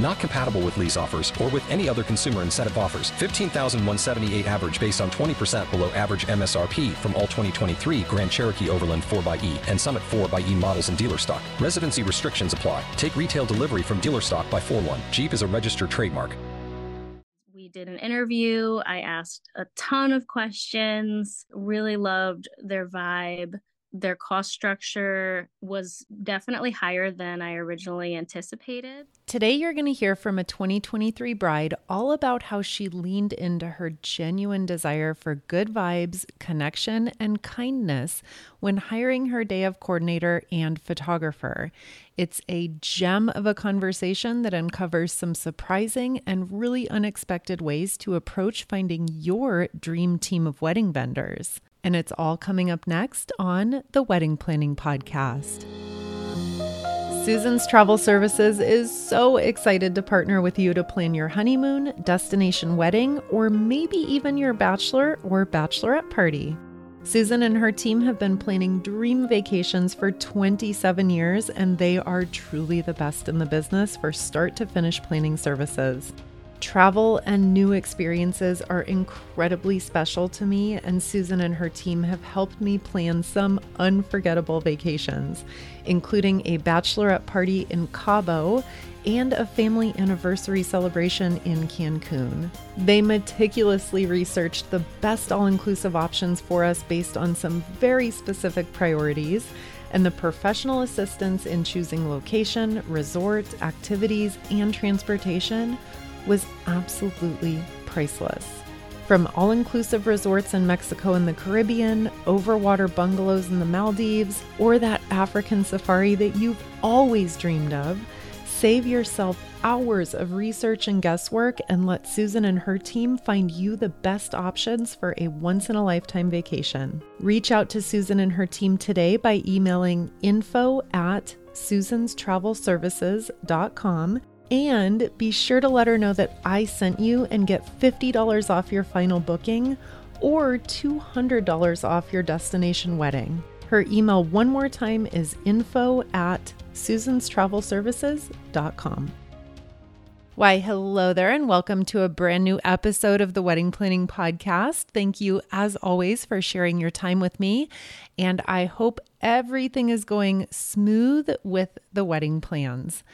Not compatible with lease offers or with any other consumer incentive offers. $15,178 average based on 20% below average MSRP from all 2023 Grand Cherokee Overland 4xe and Summit 4xe models in dealer stock. Residency restrictions apply. Take retail delivery from dealer stock by 4/1. Jeep is a registered trademark. Did an interview. I asked a ton of questions, really loved their vibe. Their cost structure was definitely higher than I originally anticipated. Today, you're going to hear from a 2023 bride all about how she leaned into her genuine desire for good vibes, connection, and kindness when hiring her day of coordinator and photographer. It's a gem of a conversation that uncovers some surprising and really unexpected ways to approach finding your dream team of wedding vendors. And it's all coming up next on the Wedding Planning Podcast. Susan's Travel Services is so excited to partner with you to plan your honeymoon, destination wedding, or maybe even your bachelor or bachelorette party. Susan and her team have been planning dream vacations for 27 years, and they are truly the best in the business for start to finish planning services. Travel and new experiences are incredibly special to me, and Susan and her team have helped me plan some unforgettable vacations, including a bachelorette party in Cabo and a family anniversary celebration in Cancun. They meticulously researched the best all-inclusive options for us based on some very specific priorities, and the professional assistance in choosing location, resort, activities, and transportation was absolutely priceless. From all-inclusive resorts in Mexico and the Caribbean, overwater bungalows in the Maldives, or that African safari that you've always dreamed of, save yourself hours of research and guesswork and let Susan and her team find you the best options for a once-in-a-lifetime vacation. Reach out to Susan and her team today by emailing info@susanstravelservices.com. And be sure to let her know that I sent you and get $50 off your final booking or $200 off your destination wedding. Her email one more time is info@susanstravelservices.com. Why, hello there, and welcome to a brand new episode of the Wedding Planning Podcast. Thank you, as always, for sharing your time with me, and I hope everything is going smooth with the wedding plans.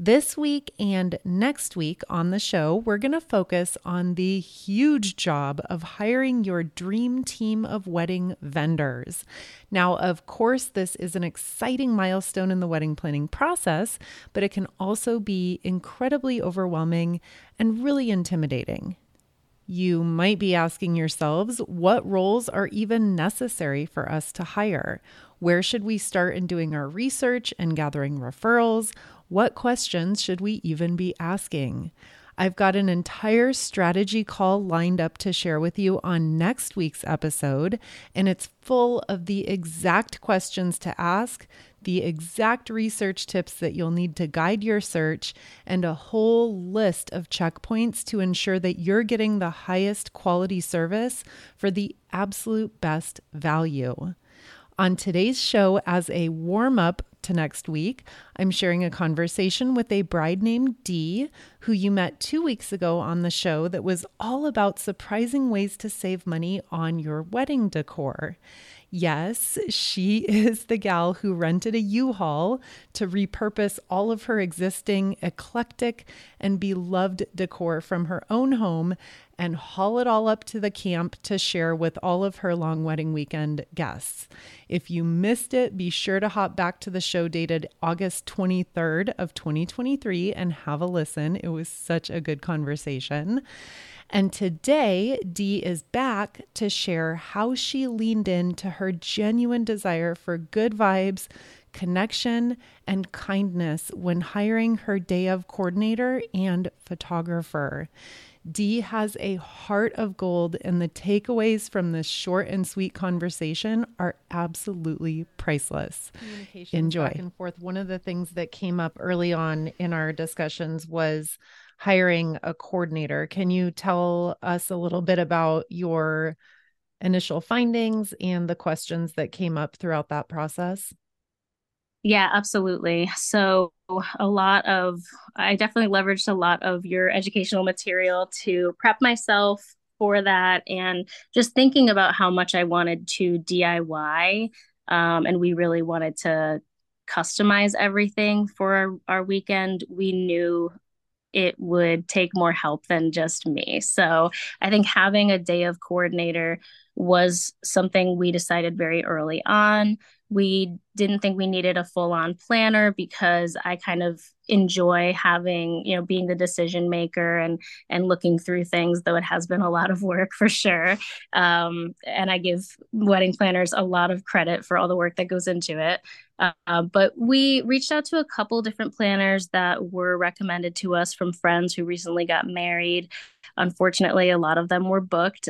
This week and next week on the show, we're going to focus on the huge job of hiring your dream team of wedding vendors. Now, of course, this is an exciting milestone in the wedding planning process, but it can also be incredibly overwhelming and really intimidating. You might be asking yourselves, what roles are even necessary for us to hire? Where should we start in doing our research and gathering referrals? What questions should we even be asking? I've got an entire strategy call lined up to share with you on next week's episode, and it's full of the exact questions to ask, the exact research tips that you'll need to guide your search, and a whole list of checkpoints to ensure that you're getting the highest quality service for the absolute best value. On today's show, as a warm-up to next week, I'm sharing a conversation with a bride named Dee, who you met 2 weeks ago on the show, that was all about surprising ways to save money on your wedding decor. Yes, she is the gal who rented a U-Haul to repurpose all of her existing eclectic and beloved decor from her own home and haul it all up to the camp to share with all of her long wedding weekend guests. If you missed it, be sure to hop back to the show dated August 23rd of 2023 and have a listen. It was such a good conversation. And today, Dee is back to share how she leaned into her genuine desire for good vibes, connection, and kindness when hiring her day of coordinator and photographer. Dee has a heart of gold, and the takeaways from this short and sweet conversation are absolutely priceless. Enjoy. Back and forth. One of the things that came up early on in our discussions was hiring a coordinator. Can you tell us a little bit about your initial findings and the questions that came up throughout that process? Yeah, absolutely. So I definitely leveraged a lot of your educational material to prep myself for that, and just thinking about how much I wanted to DIY. And we really wanted to customize everything for our weekend. We knew it would take more help than just me. So I think having a day of coordinator was something we decided very early on. We didn't think we needed a full-on planner because I kind of enjoy having, being the decision maker and looking through things, though it has been a lot of work for sure. And I give wedding planners a lot of credit for all the work that goes into it. But we reached out to a couple different planners that were recommended to us from friends who recently got married. Unfortunately, a lot of them were booked,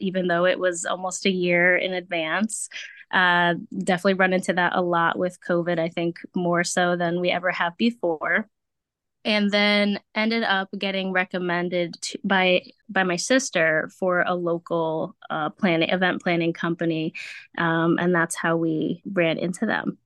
even though it was almost a year in advance. Definitely run into that a lot with COVID, I think more so than we ever have before. And then ended up getting recommended by my sister for a local event planning company. And that's how we ran into them.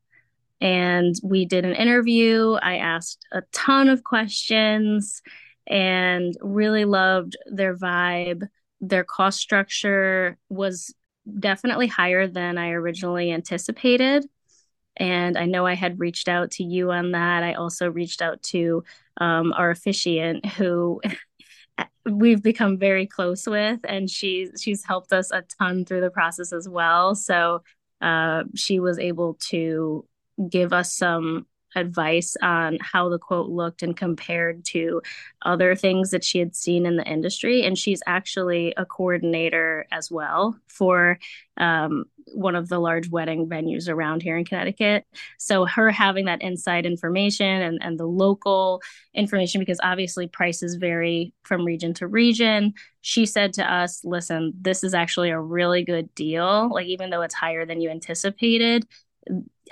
And we did an interview. I asked a ton of questions and really loved their vibe. Their cost structure was definitely higher than I originally anticipated. And I know I had reached out to you on that. I also reached out to our officiant who we've become very close with, and she's helped us a ton through the process as well. So she was able to give us some advice on how the quote looked and compared to other things that she had seen in the industry. And she's actually a coordinator as well for one of the large wedding venues around here in Connecticut. So her having that inside information and the local information, because obviously prices vary from region to region, she said to us, listen, this is actually a really good deal. Like, even though it's higher than you anticipated,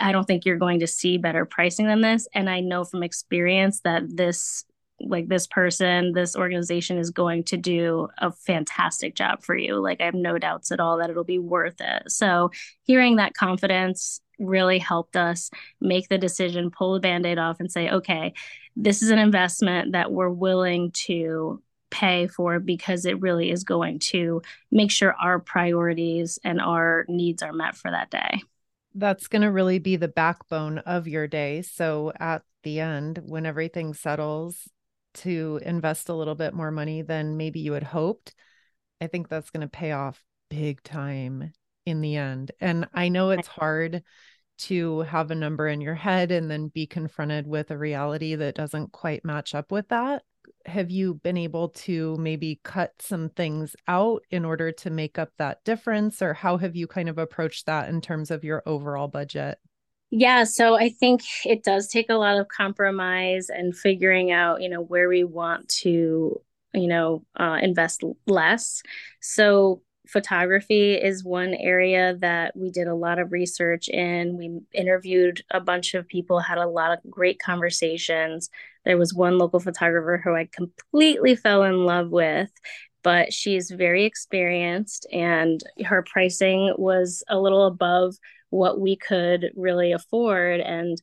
I don't think you're going to see better pricing than this. And I know from experience that this organization is going to do a fantastic job for you. Like, I have no doubts at all that it'll be worth it. So hearing that confidence really helped us make the decision, pull the Band-Aid off and say, okay, this is an investment that we're willing to pay for because it really is going to make sure our priorities and our needs are met for that day. That's going to really be the backbone of your day. So at the end, when everything settles, to invest a little bit more money than maybe you had hoped, I think that's going to pay off big time in the end. And I know it's hard to have a number in your head and then be confronted with a reality that doesn't quite match up with that. Have you been able to maybe cut some things out in order to make up that difference? Or how have you kind of approached that in terms of your overall budget? Yeah, so I think it does take a lot of compromise and figuring out, where we want to, invest less. So photography is one area that we did a lot of research in. We interviewed a bunch of people, had a lot of great conversations. There was one local photographer who I completely fell in love with, but she's very experienced and her pricing was a little above what we could really afford. And,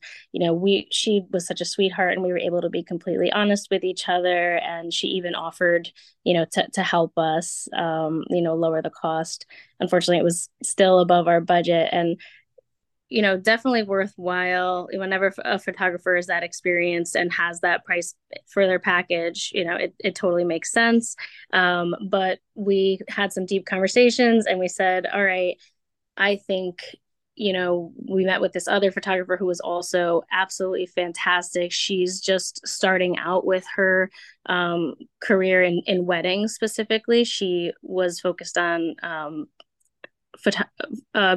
she was such a sweetheart and we were able to be completely honest with each other. And she even offered, to help us, lower the cost. Unfortunately, it was still above our budget. And you know, definitely worthwhile. Whenever a photographer is that experienced and has that price for their package, you know, it totally makes sense. But we had some deep conversations and we said, all right, I think, you know, we met with this other photographer who was also absolutely fantastic. She's just starting out with her career in weddings specifically. She was focused on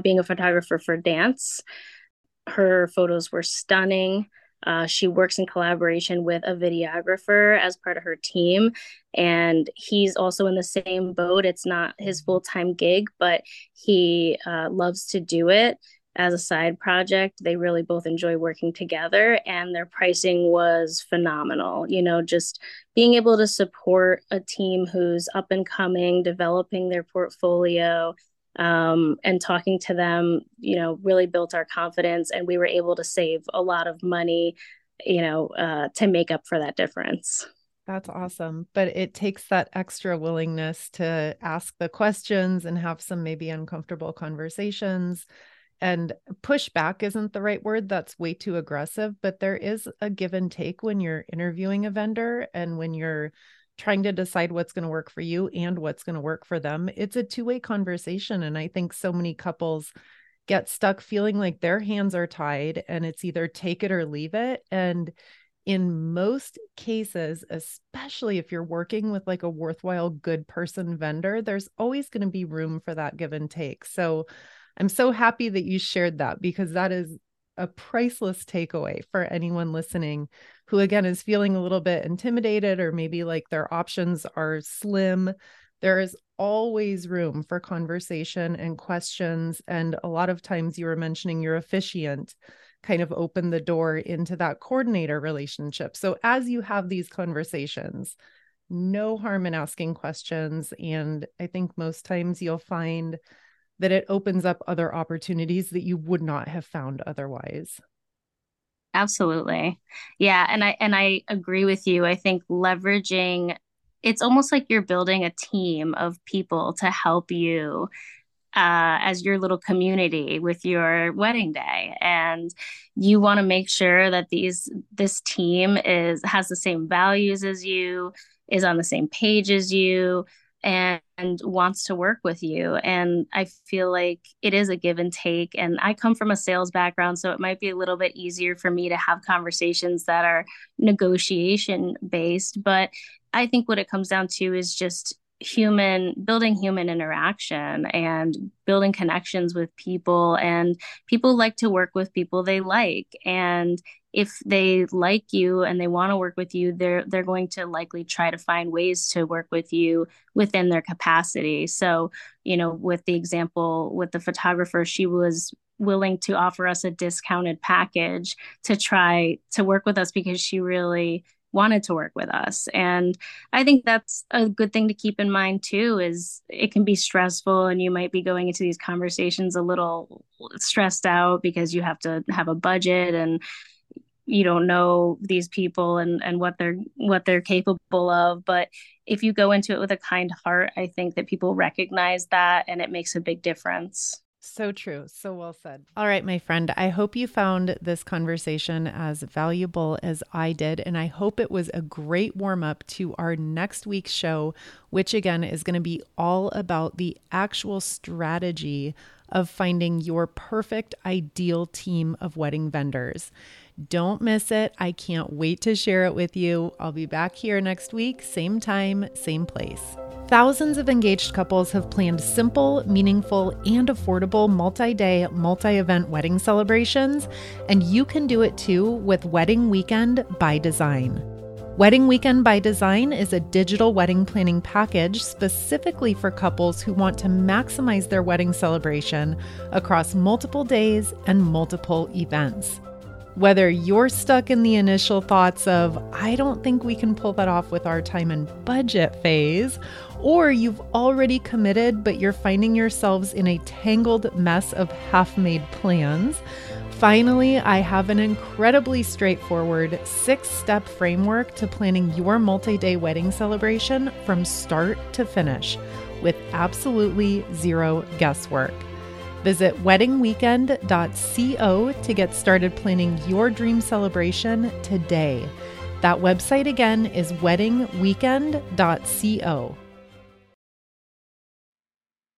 being a photographer for dance. Her photos were stunning. She works in collaboration with a videographer as part of her team. And he's also in the same boat. It's not his full-time gig, but he loves to do it as a side project. They really both enjoy working together, and their pricing was phenomenal. You know, just being able to support a team who's up and coming, developing their portfolio, and talking to them, you know, really built our confidence, and we were able to save a lot of money, you know, to make up for that difference. That's awesome. But it takes that extra willingness to ask the questions and have some maybe uncomfortable conversations. And pushback isn't the right word. That's way too aggressive, but there is a give and take when you're interviewing a vendor and when you're trying to decide what's going to work for you and what's going to work for them. It's a two-way conversation. And I think so many couples get stuck feeling like their hands are tied and it's either take it or leave it. And in most cases, especially if you're working with like a worthwhile good person vendor, there's always going to be room for that give and take. So I'm so happy that you shared that, because that is a priceless takeaway for anyone listening who, again, is feeling a little bit intimidated or maybe like their options are slim. There is always room for conversation and questions. And a lot of times, you were mentioning your officiant kind of opened the door into that coordinator relationship. So as you have these conversations, no harm in asking questions. And I think most times you'll find that it opens up other opportunities that you would not have found otherwise. Absolutely. Yeah. And I agree with you. I think leveraging, it's almost like you're building a team of people to help you as your little community with your wedding day. And you want to make sure that this team has the same values as you, is on the same page as you, and wants to work with you. And I feel like it is a give and take. And I come from a sales background, so it might be a little bit easier for me to have conversations that are negotiation based. But I think what it comes down to is just building human interaction and building connections with people. And people like to work with people they like. And if they like you and they want to work with you, they're going to likely try to find ways to work with you within their capacity. So, you know, with the example with the photographer, she was willing to offer us a discounted package to try to work with us because she really wanted to work with us. And I think that's a good thing to keep in mind too, is it can be stressful and you might be going into these conversations a little stressed out because you have to have a budget and you don't know these people and what they're capable of. But if you go into it with a kind heart, I think that people recognize that and it makes a big difference. So true. So well said. All right, my friend, I hope you found this conversation as valuable as I did. And I hope it was a great warm up to our next week's show, which again is going to be all about the actual strategy of finding your perfect ideal team of wedding vendors. Don't miss it. I can't wait to share it with you. I'll be back here next week, same time, same place. Thousands of engaged couples have planned simple, meaningful, and affordable multi-day, multi-event wedding celebrations, and you can do it too with Wedding Weekend by Design. Wedding Weekend by Design is a digital wedding planning package specifically for couples who want to maximize their wedding celebration across multiple days and multiple events. Whether you're stuck in the initial thoughts of, I don't think we can pull that off with our time and budget phase, or you've already committed, but you're finding yourselves in a tangled mess of half-made plans, finally, I have an incredibly straightforward 6-step framework to planning your multi-day wedding celebration from start to finish with absolutely zero guesswork. Visit weddingweekend.co to get started planning your dream celebration today. That website again is weddingweekend.co.